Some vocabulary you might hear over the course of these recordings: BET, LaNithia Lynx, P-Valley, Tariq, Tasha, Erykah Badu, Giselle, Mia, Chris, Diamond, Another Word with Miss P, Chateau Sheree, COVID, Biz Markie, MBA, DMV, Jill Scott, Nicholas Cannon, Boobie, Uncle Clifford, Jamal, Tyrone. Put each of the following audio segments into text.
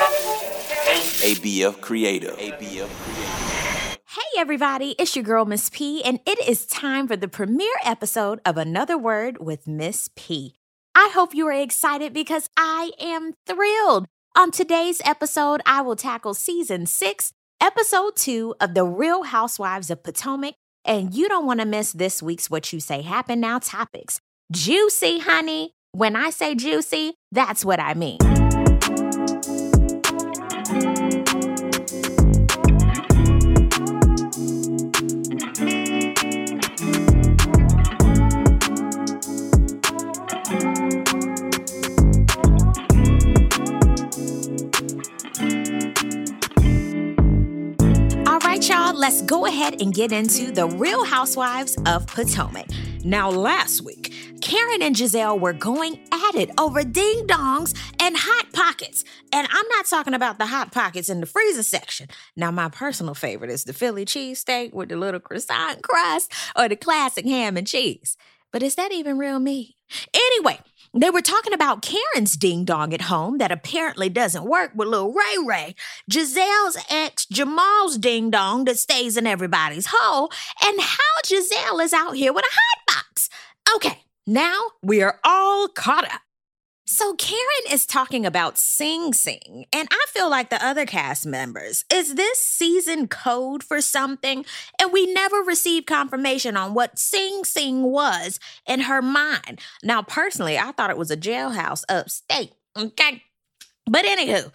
ABF Creative. Hey everybody, it's your girl Miss P, and it is time for the premiere episode of Another Word with Miss P. I hope you are excited because I am thrilled. On today's episode, I will tackle Season 6, Episode 2 of The Real Housewives of Potomac, and you don't want to miss this week's What You Say Happen Now topics. Juicy, honey. When I say juicy, that's what I mean. Let's go ahead and get into The Real Housewives of Potomac. Now, last week, Karen and Giselle were going at it over ding-dongs and Hot Pockets. And I'm not talking about the Hot Pockets in the freezer section. Now, my personal favorite is the Philly cheesesteak with the little croissant crust or the classic ham and cheese. But is that even real meat? Anyway, they were talking about Karen's ding-dong at home that apparently doesn't work with little Ray Ray, Giselle's ex Jamal's ding-dong that stays in everybody's hole, and how Giselle is out here with a hot box. Okay, now we are all caught up. So Karen is talking about Sing Sing, and I feel like the other cast members. Is this season code for something? And we never received confirmation on what Sing Sing was in her mind. Now, personally, I thought it was a jailhouse upstate, okay? But anywho,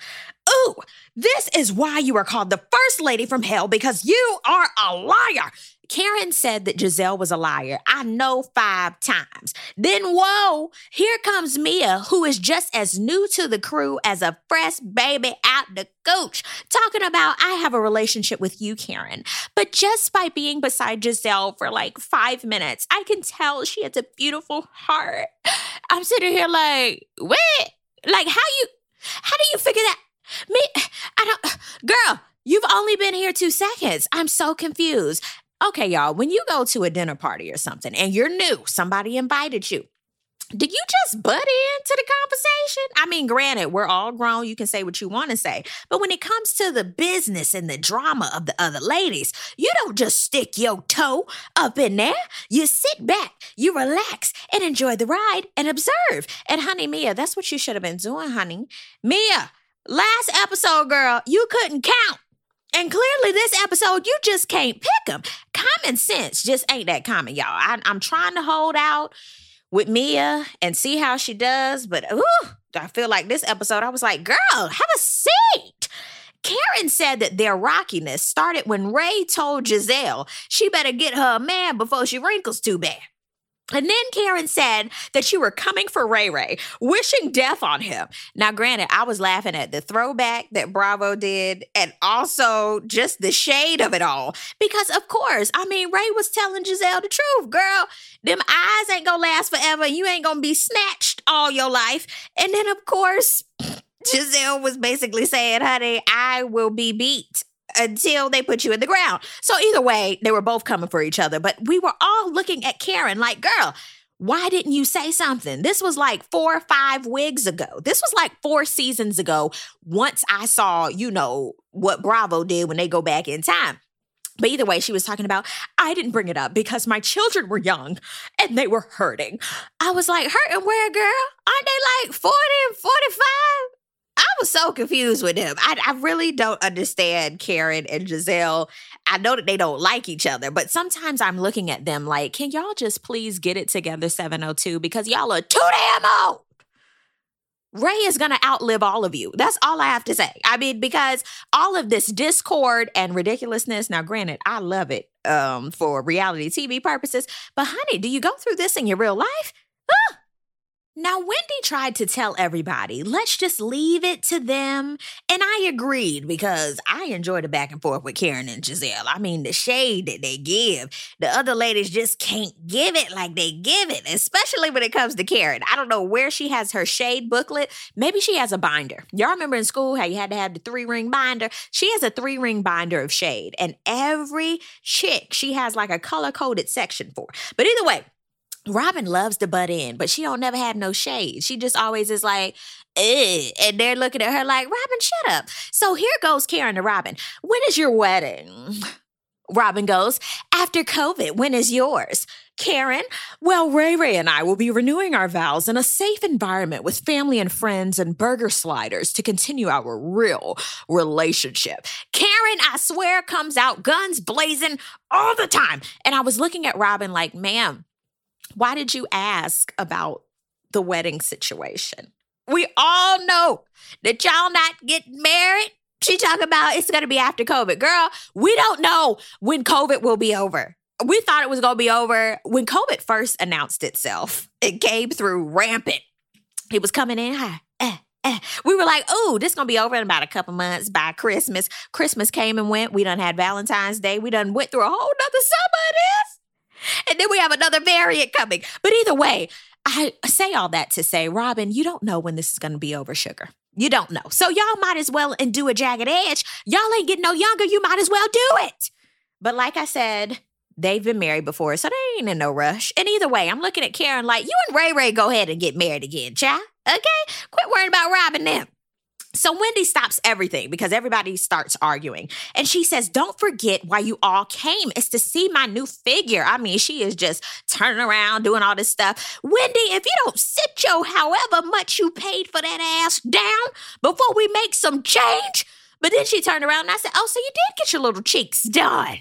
ooh, this is why you are called the first lady from hell, because you are a liar. Karen said that Giselle was a liar. I know 5 times. Then, whoa, here comes Mia, who is just as new to the crew as a fresh baby out the gooch, talking about, I have a relationship with you, Karen. But just by being beside Giselle for like 5 minutes, I can tell she has a beautiful heart. I'm sitting here like, what? Like, how do you figure that? Me, I don't, girl, you've only been here 2 seconds. I'm so confused. Okay, y'all, when you go to a dinner party or something and you're new, somebody invited you, do you just butt into the conversation? I mean, granted, we're all grown. You can say what you want to say. But when it comes to the business and the drama of the other ladies, you don't just stick your toe up in there. You sit back, you relax, and enjoy the ride and observe. And, honey, Mia, that's what you should have been doing, honey. Mia, last episode, girl, you couldn't count. And clearly this episode, you just can't pick them. Common sense just ain't that common, y'all. I'm trying to hold out with Mia and see how she does. But ooh, I feel like this episode, I was like, girl, have a seat. Karen said that their rockiness started when Ray told Giselle she better get her a man before she wrinkles too bad. And then Karen said that you were coming for Ray Ray, wishing death on him. Now, granted, I was laughing at the throwback that Bravo did and also just the shade of it all. Because, of course, I mean, Ray was telling Giselle the truth. Girl, them eyes ain't gonna last forever. You ain't gonna be snatched all your life. And then, of course, Giselle was basically saying, honey, I will be beat until they put you in the ground. So either way, they were both coming for each other. But we were all looking at Karen like, girl, why didn't you say something? This was like 4 or 5 wigs ago. This was like 4 seasons ago once I saw, you know, what Bravo did when they go back in time. But either way, she was talking about, I didn't bring it up because my children were young and they were hurting. I was like, hurting where, girl? Aren't they like 40 and 45? I was so confused with them. I really don't understand Karen and Giselle. I know that they don't like each other, but sometimes I'm looking at them like, can y'all just please get it together, 702? Because y'all are too damn old. Ray is going to outlive all of you. That's all I have to say. I mean, because all of this discord and ridiculousness, now granted, I love it for reality TV purposes, but honey, do you go through this in your real life? Huh? Now, Wendy tried to tell everybody, let's just leave it to them. And I agreed because I enjoyed the back and forth with Karen and Giselle. I mean, the shade that they give, the other ladies just can't give it like they give it, especially when it comes to Karen. I don't know where she has her shade booklet. Maybe she has a binder. Y'all remember in school how you had to have the 3-ring binder? She has a 3-ring binder of shade. And every chick, she has like a color-coded section for. But either way, Robin loves to butt in, but she don't never have no shade. She just always is like, ugh. And they're looking at her like, Robin, shut up. So here goes Karen to Robin. When is your wedding? Robin goes, after COVID, when is yours? Karen, well, Ray Ray and I will be renewing our vows in a safe environment with family and friends and burger sliders to continue our real relationship. Karen, I swear, comes out guns blazing all the time. And I was looking at Robin like, ma'am, why did you ask about the wedding situation? We all know that y'all not getting married. She talking about it's going to be after COVID. Girl, we don't know when COVID will be over. We thought it was going to be over when COVID first announced itself. It came through rampant. It was coming in high. We were like, ooh, this going to be over in about a couple months by Christmas. Christmas came and went. We done had Valentine's Day. We done went through a whole nother summer of this. And then we have another variant coming. But either way, I say all that to say, Robin, you don't know when this is going to be over, sugar. You don't know. So y'all might as well do a jagged edge. Y'all ain't getting no younger. You might as well do it. But like I said, they've been married before, so they ain't in no rush. And either way, I'm looking at Karen like, you and Ray Ray go ahead and get married again, child. Okay? Quit worrying about robbing them. So Wendy stops everything because everybody starts arguing. And she says, don't forget why you all came. It's to see my new figure. I mean, she is just turning around, doing all this stuff. Wendy, if you don't sit your however much you paid for that ass down before we make some change. But then she turned around and I said, oh, so you did get your little cheeks done.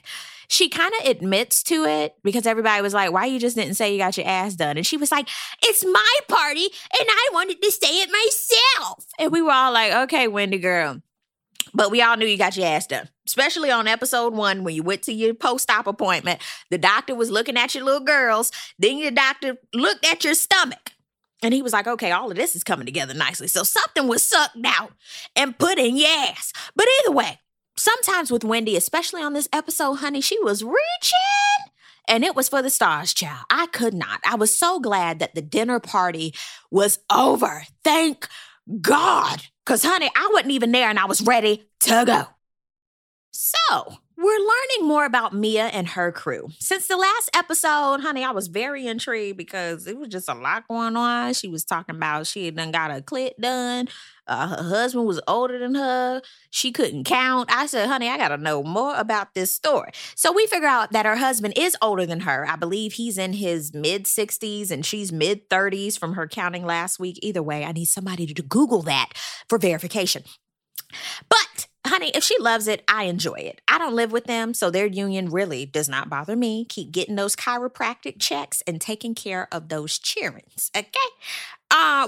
She kind of admits to it because everybody was like, why you just didn't say you got your ass done? And she was like, it's my party and I wanted to say it myself. And we were all like, okay, Wendy girl. But we all knew you got your ass done, especially on episode 1 when you went to your post-op appointment. The doctor was looking at your little girls. Then your doctor looked at your stomach. And he was like, okay, all of this is coming together nicely. So something was sucked out and put in your ass. But either way, sometimes with Wendy, especially on this episode, honey, she was reaching and it was for the stars, child. I could not. I was so glad that the dinner party was over. Thank God. Because, honey, I wasn't even there and I was ready to go. So we're learning more about Mia and her crew. Since the last episode, honey, I was very intrigued because it was just a lot going on. She was talking about she had done got her clit done. Her husband was older than her. She couldn't count. I said, honey, I got to know more about this story. So we figure out that her husband is older than her. I believe he's in his mid-60s and she's mid-30s from her counting last week. Either way, I need somebody to Google that for verification. But honey, if she loves it, I enjoy it. I don't live with them, so their union really does not bother me. Keep getting those chiropractic checks and taking care of those cheerings, okay?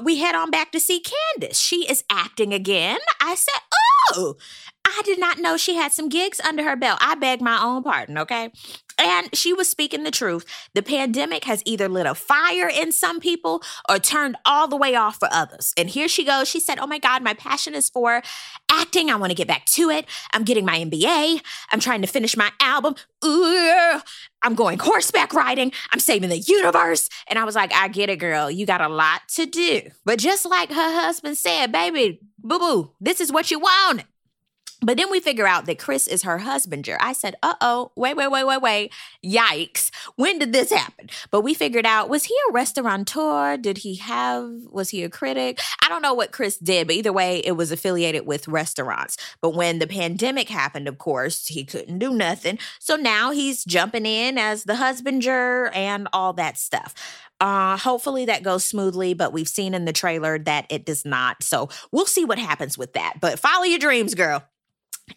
We head on back to see Candace. She is acting again. I said, oh, I did not know she had some gigs under her belt. I beg my own pardon, okay? And she was speaking the truth. The pandemic has either lit a fire in some people or turned all the way off for others. And here she goes. She said, oh my God, my passion is for acting. I want to get back to it. I'm getting my MBA. I'm trying to finish my album. Ooh, I'm going horseback riding. I'm saving the universe. And I was like, I get it, girl. You got a lot to do. But just like her husband said, baby, boo-boo, this is what you want. But then we figure out that Chris is her husbander. I said, uh-oh, wait. Yikes. When did this happen? But we figured out, was he a restaurateur? Was he a critic? I don't know what Chris did, but either way, it was affiliated with restaurants. But when the pandemic happened, of course, he couldn't do nothing. So now he's jumping in as the husbander and all that stuff. Hopefully that goes smoothly, but we've seen in the trailer that it does not. So we'll see what happens with that. But follow your dreams, girl.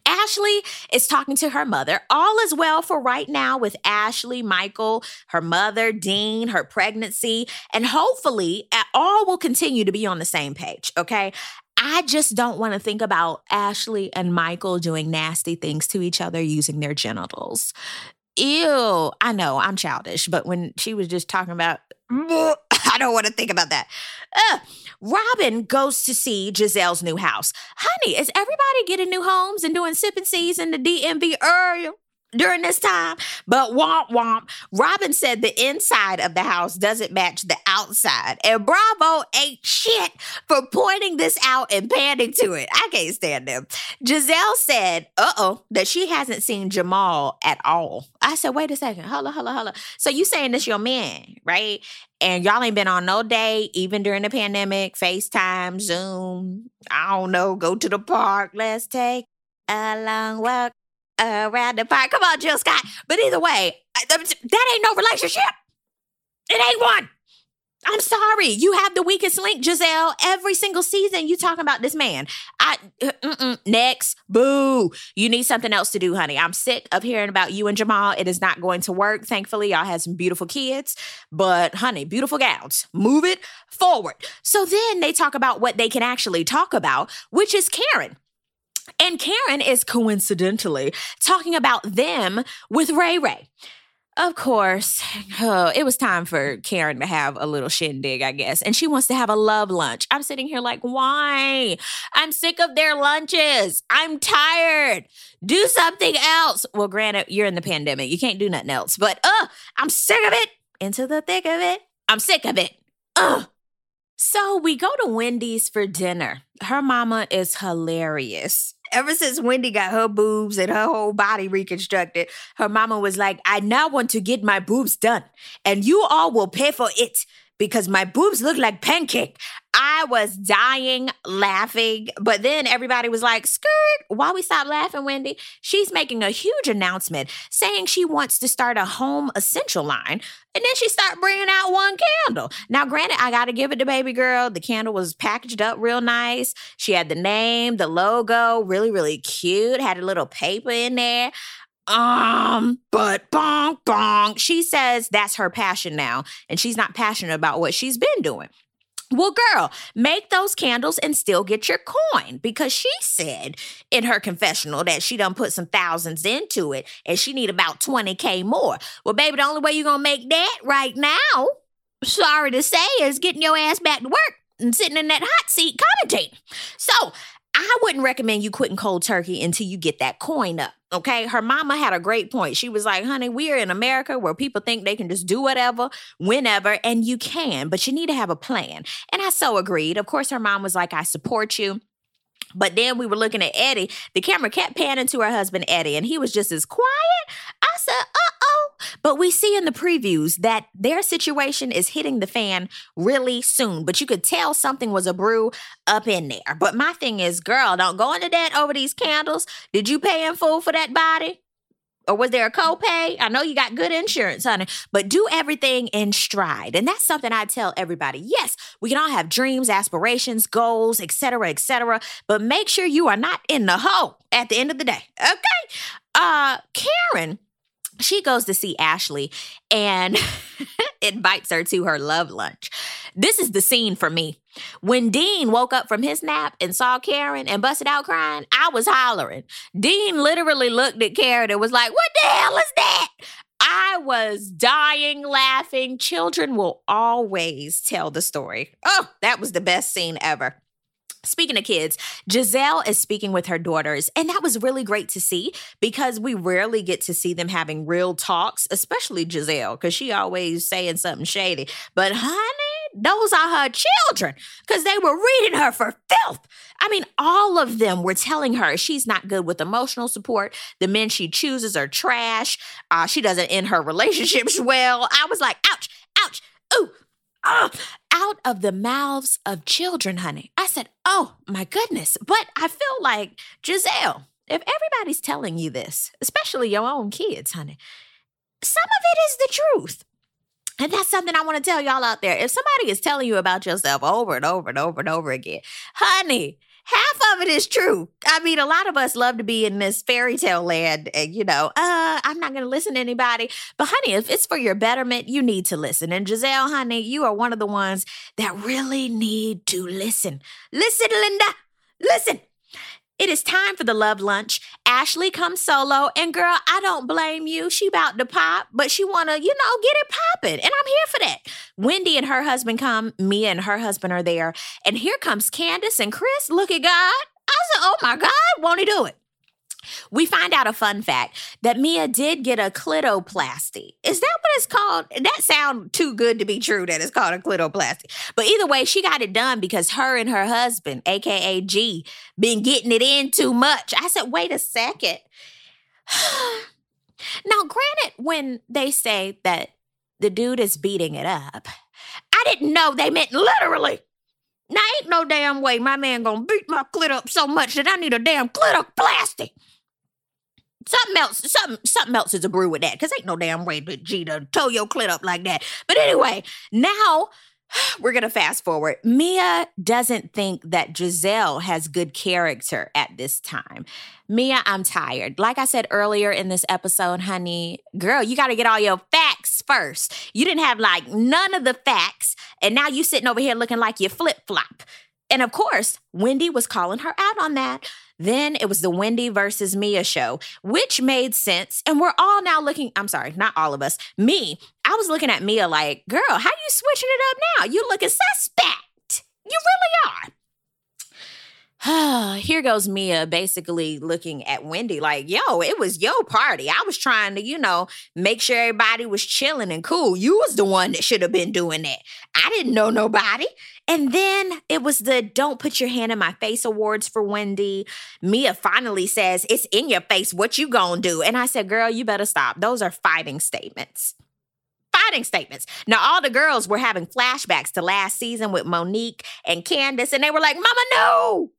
Ashley is talking to her mother. All is well for right now with Ashley, Michael, her mother, Dean, her pregnancy, and hopefully all will continue to be on the same page, okay? I just don't want to think about Ashley and Michael doing nasty things to each other using their genitals. Ew, I know, I'm childish, but when she was just talking about, I don't want to think about that. Robin goes to see Giselle's new house. Honey, is everybody getting new homes and doing sip and seas in the DMV area? during this time. But womp womp. Robin said the inside of the house doesn't match the outside. And Bravo ain't shit for pointing this out and panning to it. I can't stand them. Giselle said, that she hasn't seen Jamal at all. I said, wait a second. Hold on. So you saying this your man, right? And y'all ain't been on no date, even during the pandemic, FaceTime, Zoom, I don't know, go to the park. Let's take a long walk around the park. Come on, Jill Scott. But either way, that ain't no relationship. It ain't one. I'm sorry. You have the weakest link, Giselle. Every single season, you talking about this man. Next. Boo. You need something else to do, honey. I'm sick of hearing about you and Jamal. It is not going to work. Thankfully, y'all had some beautiful kids. But, honey, beautiful gowns. Move it forward. So then they talk about what they can actually talk about, which is Karen. And Karen is coincidentally talking about them with Ray Ray. Of course, it was time for Karen to have a little shindig, I guess. And she wants to have a love lunch. I'm sitting here like, why? I'm sick of their lunches. I'm tired. Do something else. Well, granted, you're in the pandemic. You can't do nothing else. But, I'm sick of it. Into the thick of it. I'm sick of it. So we go to Wendy's for dinner. Her mama is hilarious. Ever since Wendy got her boobs and her whole body reconstructed, her mama was like, I now want to get my boobs done, and you all will pay for it because my boobs look like pancake. I was dying laughing, but then everybody was like, skirt. Why we stop laughing, Wendy? She's making a huge announcement saying she wants to start a home essential line, and then she started bringing out one candle. Now, granted, I got to give it to baby girl. The candle was packaged up real nice. She had the name, the logo, really, really cute, had a little paper in there. But bonk, bonk. She says that's her passion now, and she's not passionate about what she's been doing. Well, girl, make those candles and still get your coin, because she said in her confessional that she done put some thousands into it and she need about 20K more. Well, baby, the only way you're going to make that right now, sorry to say, is getting your ass back to work and sitting in that hot seat commentating. So I wouldn't recommend you quitting cold turkey until you get that coin up. Okay, her mama had a great point. She was like, honey, we're in America where people think they can just do whatever, whenever, and you can, but you need to have a plan. And I so agreed. Of course, her mom was like, I support you. But then we were looking at Eddie. The camera kept panning to her husband, Eddie, and he was just as quiet. I said, But we see in the previews that their situation is hitting the fan really soon. But you could tell something was a brew up in there. But my thing is, girl, don't go into debt over these candles. Did you pay in full for that body? Or was there a copay? I know you got good insurance, honey, but do everything in stride. And that's something I tell everybody. Yes, we can all have dreams, aspirations, goals, et cetera, but make sure you are not in the hole at the end of the day. Okay? Karen, she goes to see Ashley and invites her to her love lunch. This is the scene for me. When Dean woke up from his nap and saw Karen and busted out crying, I was hollering. Dean literally looked at Karen and was like, what the hell is that? I was dying laughing. Children will always tell the story. Oh, that was the best scene ever. Speaking of kids, Giselle is speaking with her daughters, and that was really great to see because we rarely get to see them having real talks, especially Giselle, because she always saying something shady. But honey, those are her children because they were reading her for filth. I mean, all of them were telling her she's not good with emotional support. The men she chooses are trash. She doesn't end her relationships well. I was like, ouch, ouch, ooh. Out of the mouths of children, honey. I said, oh, my goodness. But I feel like, Giselle, if everybody's telling you this, especially your own kids, honey, some of it is the truth. And that's something I want to tell y'all out there. If somebody is telling you about yourself over and over and over and over again, honey, half of it is true. I mean, a lot of us love to be in this fairy tale land and, you know, I'm not going to listen to anybody. But, honey, if it's for your betterment, you need to listen. And, Giselle, honey, you are one of the ones that really need to listen. Listen, Linda. Listen. It is time for the love lunch. Ashley comes solo, and girl, I don't blame you. She about to pop, but she want to, you know, get it popping, and I'm here for that. Wendy and her husband come. Mia and her husband are there, and here comes Candace and Chris. Look at God. I said, oh, my God, won't he do it? We find out a fun fact that Mia did get a clitoplasty. Is that what it's called? That sounds too good to be true that it's called a clitoplasty. But either way, she got it done because her and her husband, AKA G, been getting it in too much. I said, wait a second. Now, granted, when they say that the dude is beating it up, I didn't know they meant literally. Now, ain't no damn way my man gonna beat my clit up so much that I need a damn clitoplasty. Something else is a brew with that, because ain't no damn way that G done tow your clit up like that. But anyway, now we're gonna fast forward. Mia doesn't think that Giselle has good character at this time. Mia, I'm tired. Like I said earlier in this episode, honey, girl, you got to get all your facts first. You didn't have like none of the facts, and now you sitting over here looking like you flip-flop. And of course, Wendy was calling her out on that. Then it was the Wendy versus Mia show, which made sense. And we're all now looking, I'm sorry, not all of us, me. I was looking at Mia like, girl, how you switching it up now? You looking suspect. You really are. Here goes Mia basically looking at Wendy like, yo, it was your party. I was trying to, make sure everybody was chilling and cool. You was the one that should have been doing that. I didn't know nobody. And then it was the Don't Put Your Hand in My Face awards for Wendy. Mia finally says, it's in your face. What you gonna do? And I said, girl, you better stop. Those are fighting statements. Now, all the girls were having flashbacks to last season with Monique and Candace, and they were like, mama, no.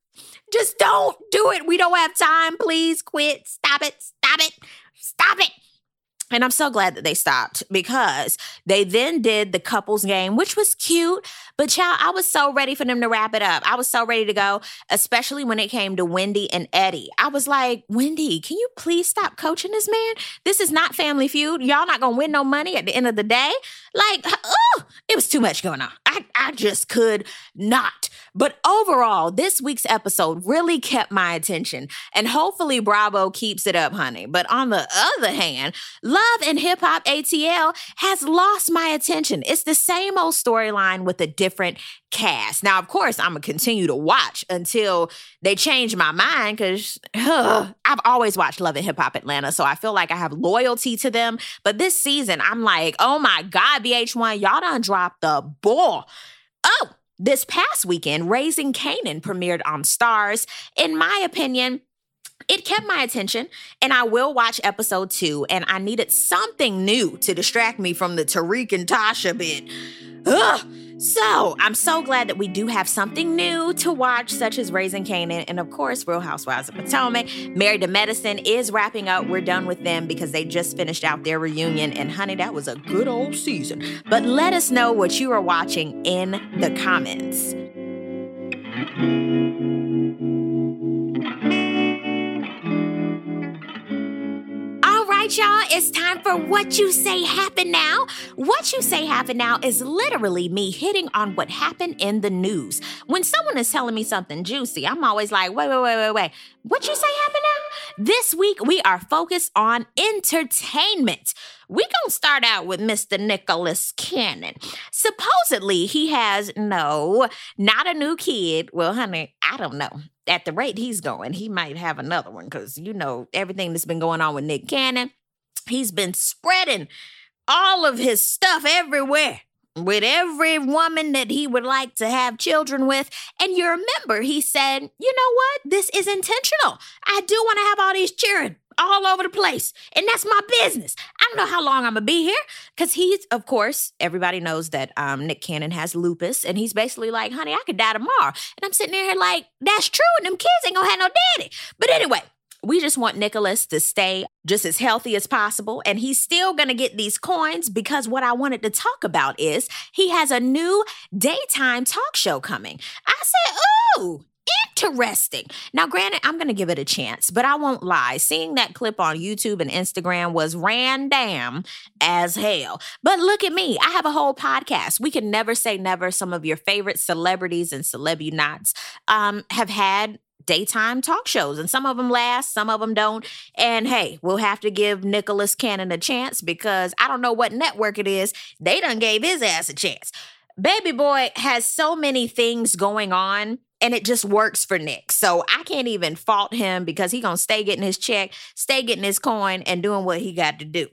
Just don't do it. We don't have time. Please quit. Stop it. And I'm so glad that they stopped, because they then did the couples game, which was cute. But child, I was so ready for them to wrap it up. I was so ready to go, especially when it came to Wendy and Eddie. I was like, Wendy, can you please stop coaching this man? This is not Family Feud. Y'all not going to win no money at the end of the day. Like, oh, it was too much going on. I just could not. But overall, this week's episode really kept my attention. And hopefully Bravo keeps it up, honey. But on the other hand, Love and Hip Hop ATL has lost my attention. It's the same old storyline with a different cast. Now, of course, I'm going to continue to watch until they change my mind, because I've always watched Love and Hip Hop Atlanta, so I feel like I have loyalty to them. But this season, I'm like, oh my God, VH1, y'all done dropped the ball. Oh! This past weekend, Raising Kanan premiered on Stars. In my opinion, it kept my attention, and I will watch episode 2, and I needed something new to distract me from the Tariq and Tasha bit. Ugh. So I'm so glad that we do have something new to watch, such as Raising Kanan and, of course, Real Housewives of Potomac. Married to Medicine is wrapping up. We're done with them because they just finished out their reunion. And, honey, that was a good old season. But let us know what you are watching in the comments. Y'all, it's time for What You Say Happened Now. What You Say Happened Now is literally me hitting on what happened in the news. When someone is telling me something juicy, I'm always like, wait. What you say happened now? This week, we are focused on entertainment. We gonna start out with Mr. Nicholas Cannon. Supposedly, he has, no, not a new kid. Well, honey, I don't know. At the rate he's going, he might have another one, because, everything that's been going on with Nick Cannon, he's been spreading all of his stuff everywhere with every woman that he would like to have children with. And you remember, he said, you know what? This is intentional. I do want to have all these children all over the place, and that's my business. I don't know how long I'm going to be here, because he's, of course, everybody knows that Nick Cannon has lupus, and he's basically like, honey, I could die tomorrow. And I'm sitting there like, that's true, and them kids ain't going to have no daddy. But anyway, we just want Nicholas to stay just as healthy as possible, and he's still going to get these coins, because what I wanted to talk about is he has a new daytime talk show coming. I said, ooh, interesting. Now, granted, I'm going to give it a chance, but I won't lie. Seeing that clip on YouTube and Instagram was random as hell. But look at me. I have a whole podcast. We can never say never. Some of your favorite celebrities and celebunauts have had daytime talk shows, and some of them last, some of them don't. And hey, we'll have to give Nicholas Cannon a chance, because I don't know what network it is. They done gave his ass a chance. Baby boy has so many things going on. And it just works for Nick. So I can't even fault him because he's going to stay getting his check, stay getting his coin, and doing what he got to do.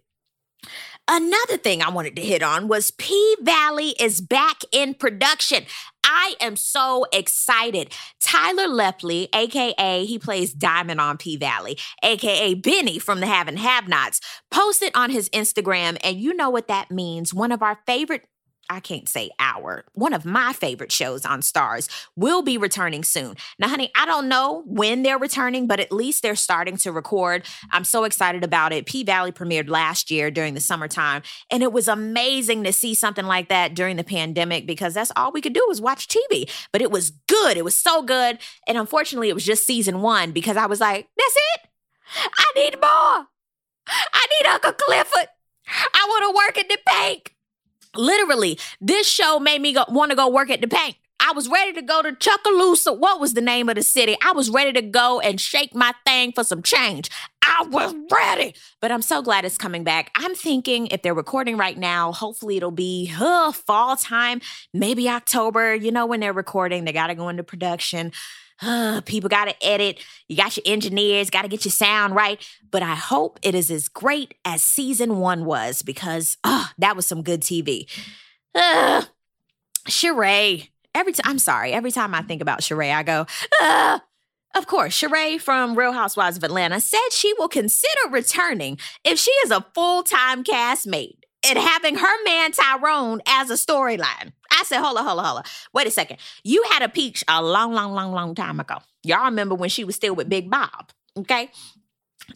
Another thing I wanted to hit on was P-Valley is back in production. I am so excited. Tyler Lepley, a.k.a. he plays Diamond on P-Valley, a.k.a. Benny from the Have and Have-Nots, posted on his Instagram, and you know what that means. One of our favorite, I can't say our, one of my favorite shows on Stars will be returning soon. Now, honey, I don't know when they're returning, but at least they're starting to record. I'm so excited about it. P-Valley premiered last year during the summertime, and it was amazing to see something like that during the pandemic because that's all we could do was watch TV. But it was good. It was so good. And unfortunately, it was just season 1 because I was like, that's it. I need more. I need Uncle Clifford. I want to work in the bank. Literally, this show made me want to go work at the bank. I was ready to go to Chuckaloosa. What was the name of the city? I was ready to go and shake my thing for some change. I was ready. But I'm so glad it's coming back. I'm thinking if they're recording right now, hopefully it'll be fall time, maybe October. You know, when they're recording, they got to go into production. People got to edit. You got your engineers, got to get your sound right. But I hope it is as great as season 1 was because that was some good TV. Sheree. Every time I think about Sheree, I go, Of course, Sheree from Real Housewives of Atlanta said she will consider returning if she is a full-time castmate and having her man Tyrone as a storyline. I said, holla. Wait a second. You had a peach a long time ago. Y'all remember when she was still with Big Bob, okay?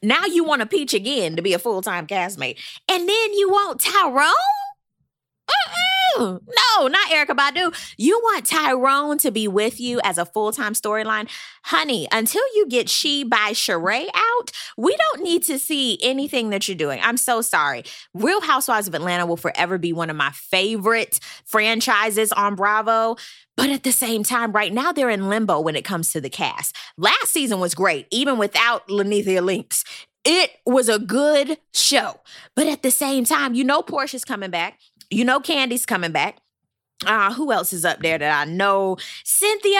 Now you want a peach again to be a full-time castmate. And then you want Tyrone? Mm-mm. No, not Erykah Badu. You want Tyrone to be with you as a full-time storyline? Honey, until you get She by Sheree out, we don't need to see anything that you're doing. I'm so sorry. Real Housewives of Atlanta will forever be one of my favorite franchises on Bravo. But at the same time, right now, they're in limbo when it comes to the cast. Last season was great, even without LaNithia Lynx. It was a good show. But at the same time, you know Portia's coming back. You know Candy's coming back. Who else is up there that I know? Cynthia,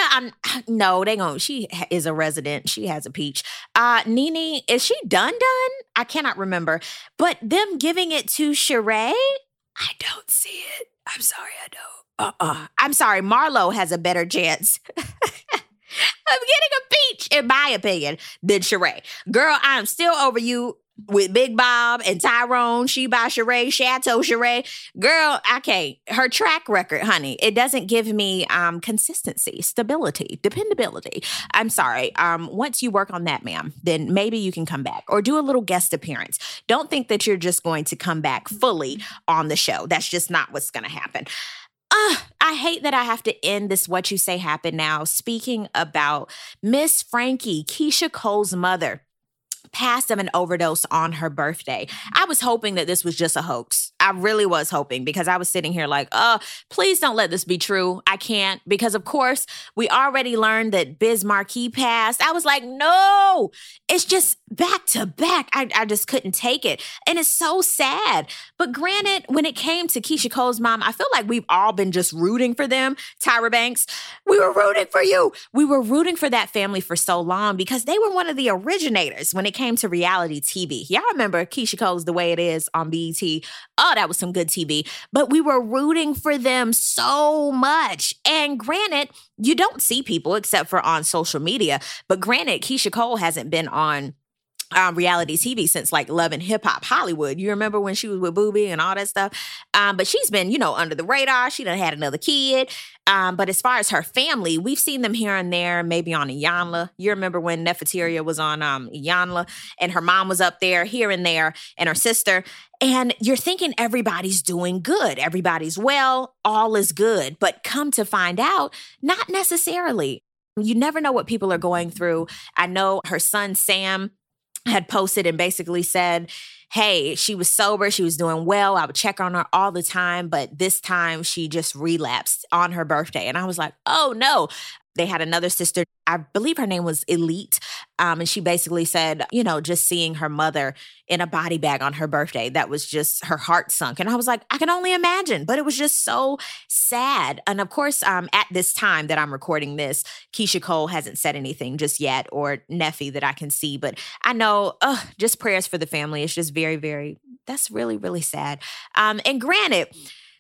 she is a resident. She has a peach. Nene, is she done? I cannot remember. But them giving it to Sheree, I don't see it. I'm sorry, I don't. I'm sorry, Marlo has a better chance. I'm getting a peach, in my opinion, than Sheree. Girl, I'm still over you with Big Bob and Tyrone, She by Sheree, Chateau Sheree. Girl, I can't. Her track record, honey, it doesn't give me consistency, stability, dependability. I'm sorry. Once you work on that, ma'am, then maybe you can come back or do a little guest appearance. Don't think that you're just going to come back fully on the show. That's just not what's going to happen. I hate that I have to end this What You Say Happened Now speaking about Miss Frankie, Keisha Cole's mother, passed of an overdose on her birthday. I was hoping that this was just a hoax. I really was hoping because I was sitting here like, please don't let this be true. I can't because, of course, we already learned that Biz Markie passed. I was like, no, it's just back to back. I just couldn't take it. And it's so sad. But granted, when it came to Keisha Cole's mom, I feel like we've all been just rooting for them. Tyra Banks, we were rooting for you. We were rooting for that family for so long because they were one of the originators when it came to reality TV. Y'all remember Keisha Cole's The Way It Is on BET. Oh, that was some good TV. But we were rooting for them so much. And granted, you don't see people except for on social media. But granted, Keisha Cole hasn't been on reality TV since like Love and Hip Hop Hollywood. You remember when she was with Boobie and all that stuff? But she's been, under the radar. She done had another kid. But as far as her family, we've seen them here and there, maybe on Iyanla. You remember when Nefertaria was on Iyanla and her mom was up there, here and there, and her sister. And you're thinking everybody's doing good. Everybody's well, all is good. But come to find out, not necessarily. You never know what people are going through. I know her son, Sam, had posted and basically said, hey, she was sober. She was doing well. I would check on her all the time. But this time she just relapsed on her birthday. And I was like, oh, no. They had another sister. I believe her name was Elite. And she basically said, you know, just seeing her mother in a body bag on her birthday, that was just, her heart sunk. And I was like, I can only imagine, but it was just so sad. And of course, at this time that I'm recording this, Keisha Cole hasn't said anything just yet, or Neffy that I can see, but I know, just prayers for the family. It's just very, very, that's really, really sad. And granted,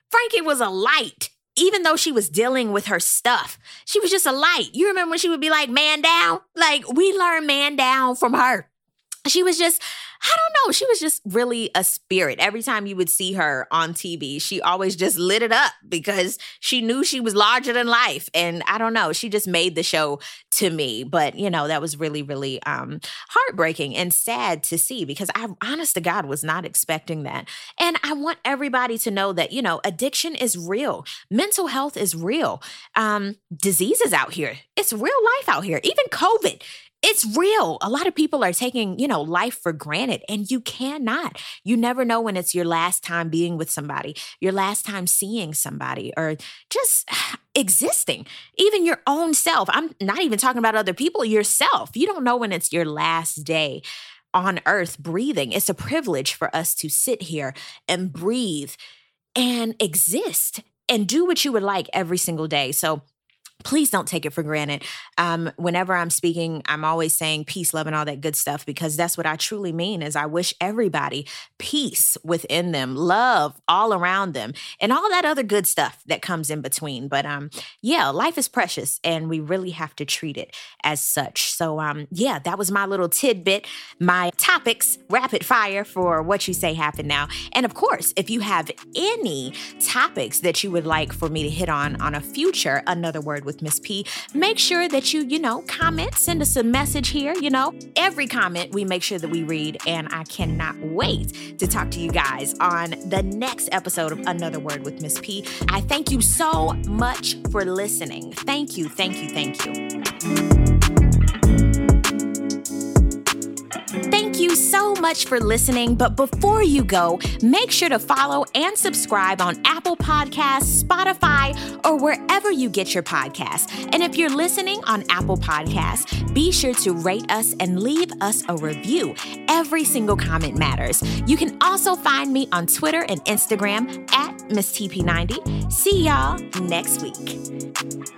Frankie was a light. Even though she was dealing with her stuff, she was just a light. You remember when she would be like, man down? Like, we learned man down from her. She was just, I don't know, she was just really a spirit. Every time you would see her on TV, she always just lit it up because she knew she was larger than life. And I don't know, she just made the show to me. But, you know, that was really, really heartbreaking and sad to see because I, honest to God, was not expecting that. And I want everybody to know that, you know, addiction is real. Mental health is real. Diseases out here. It's real life out here. Even COVID. It's real. A lot of people are taking, you know, life for granted, and you cannot. You never know when it's your last time being with somebody, your last time seeing somebody, or just existing, even your own self. I'm not even talking about other people, yourself. You don't know when it's your last day on earth breathing. It's a privilege for us to sit here and breathe and exist and do what you would like every single day. So please don't take it for granted. Whenever I'm speaking, I'm always saying peace, love, and all that good stuff, because that's what I truly mean is I wish everybody peace within them, love all around them, and all that other good stuff that comes in between. But yeah, life is precious, and we really have to treat it as such. So yeah, that was my little tidbit, my topics, rapid fire for What You Say Happened Now. And of course, if you have any topics that you would like for me to hit on a future Another Word with Miss P, make sure that you know, comment, send us a message here. You know, every comment we make sure that we read, and I cannot wait to talk to you guys on the next episode of Another Word with Miss P. I thank you so much for listening. Thank you, thank you, thank you. Thank you so much for listening. But before you go, make sure to follow and subscribe on Apple Podcasts, Spotify, or wherever you get your podcasts. And if you're listening on Apple Podcasts, be sure to rate us and leave us a review. Every single comment matters. You can also find me on Twitter and Instagram at MissTP90. See y'all next week.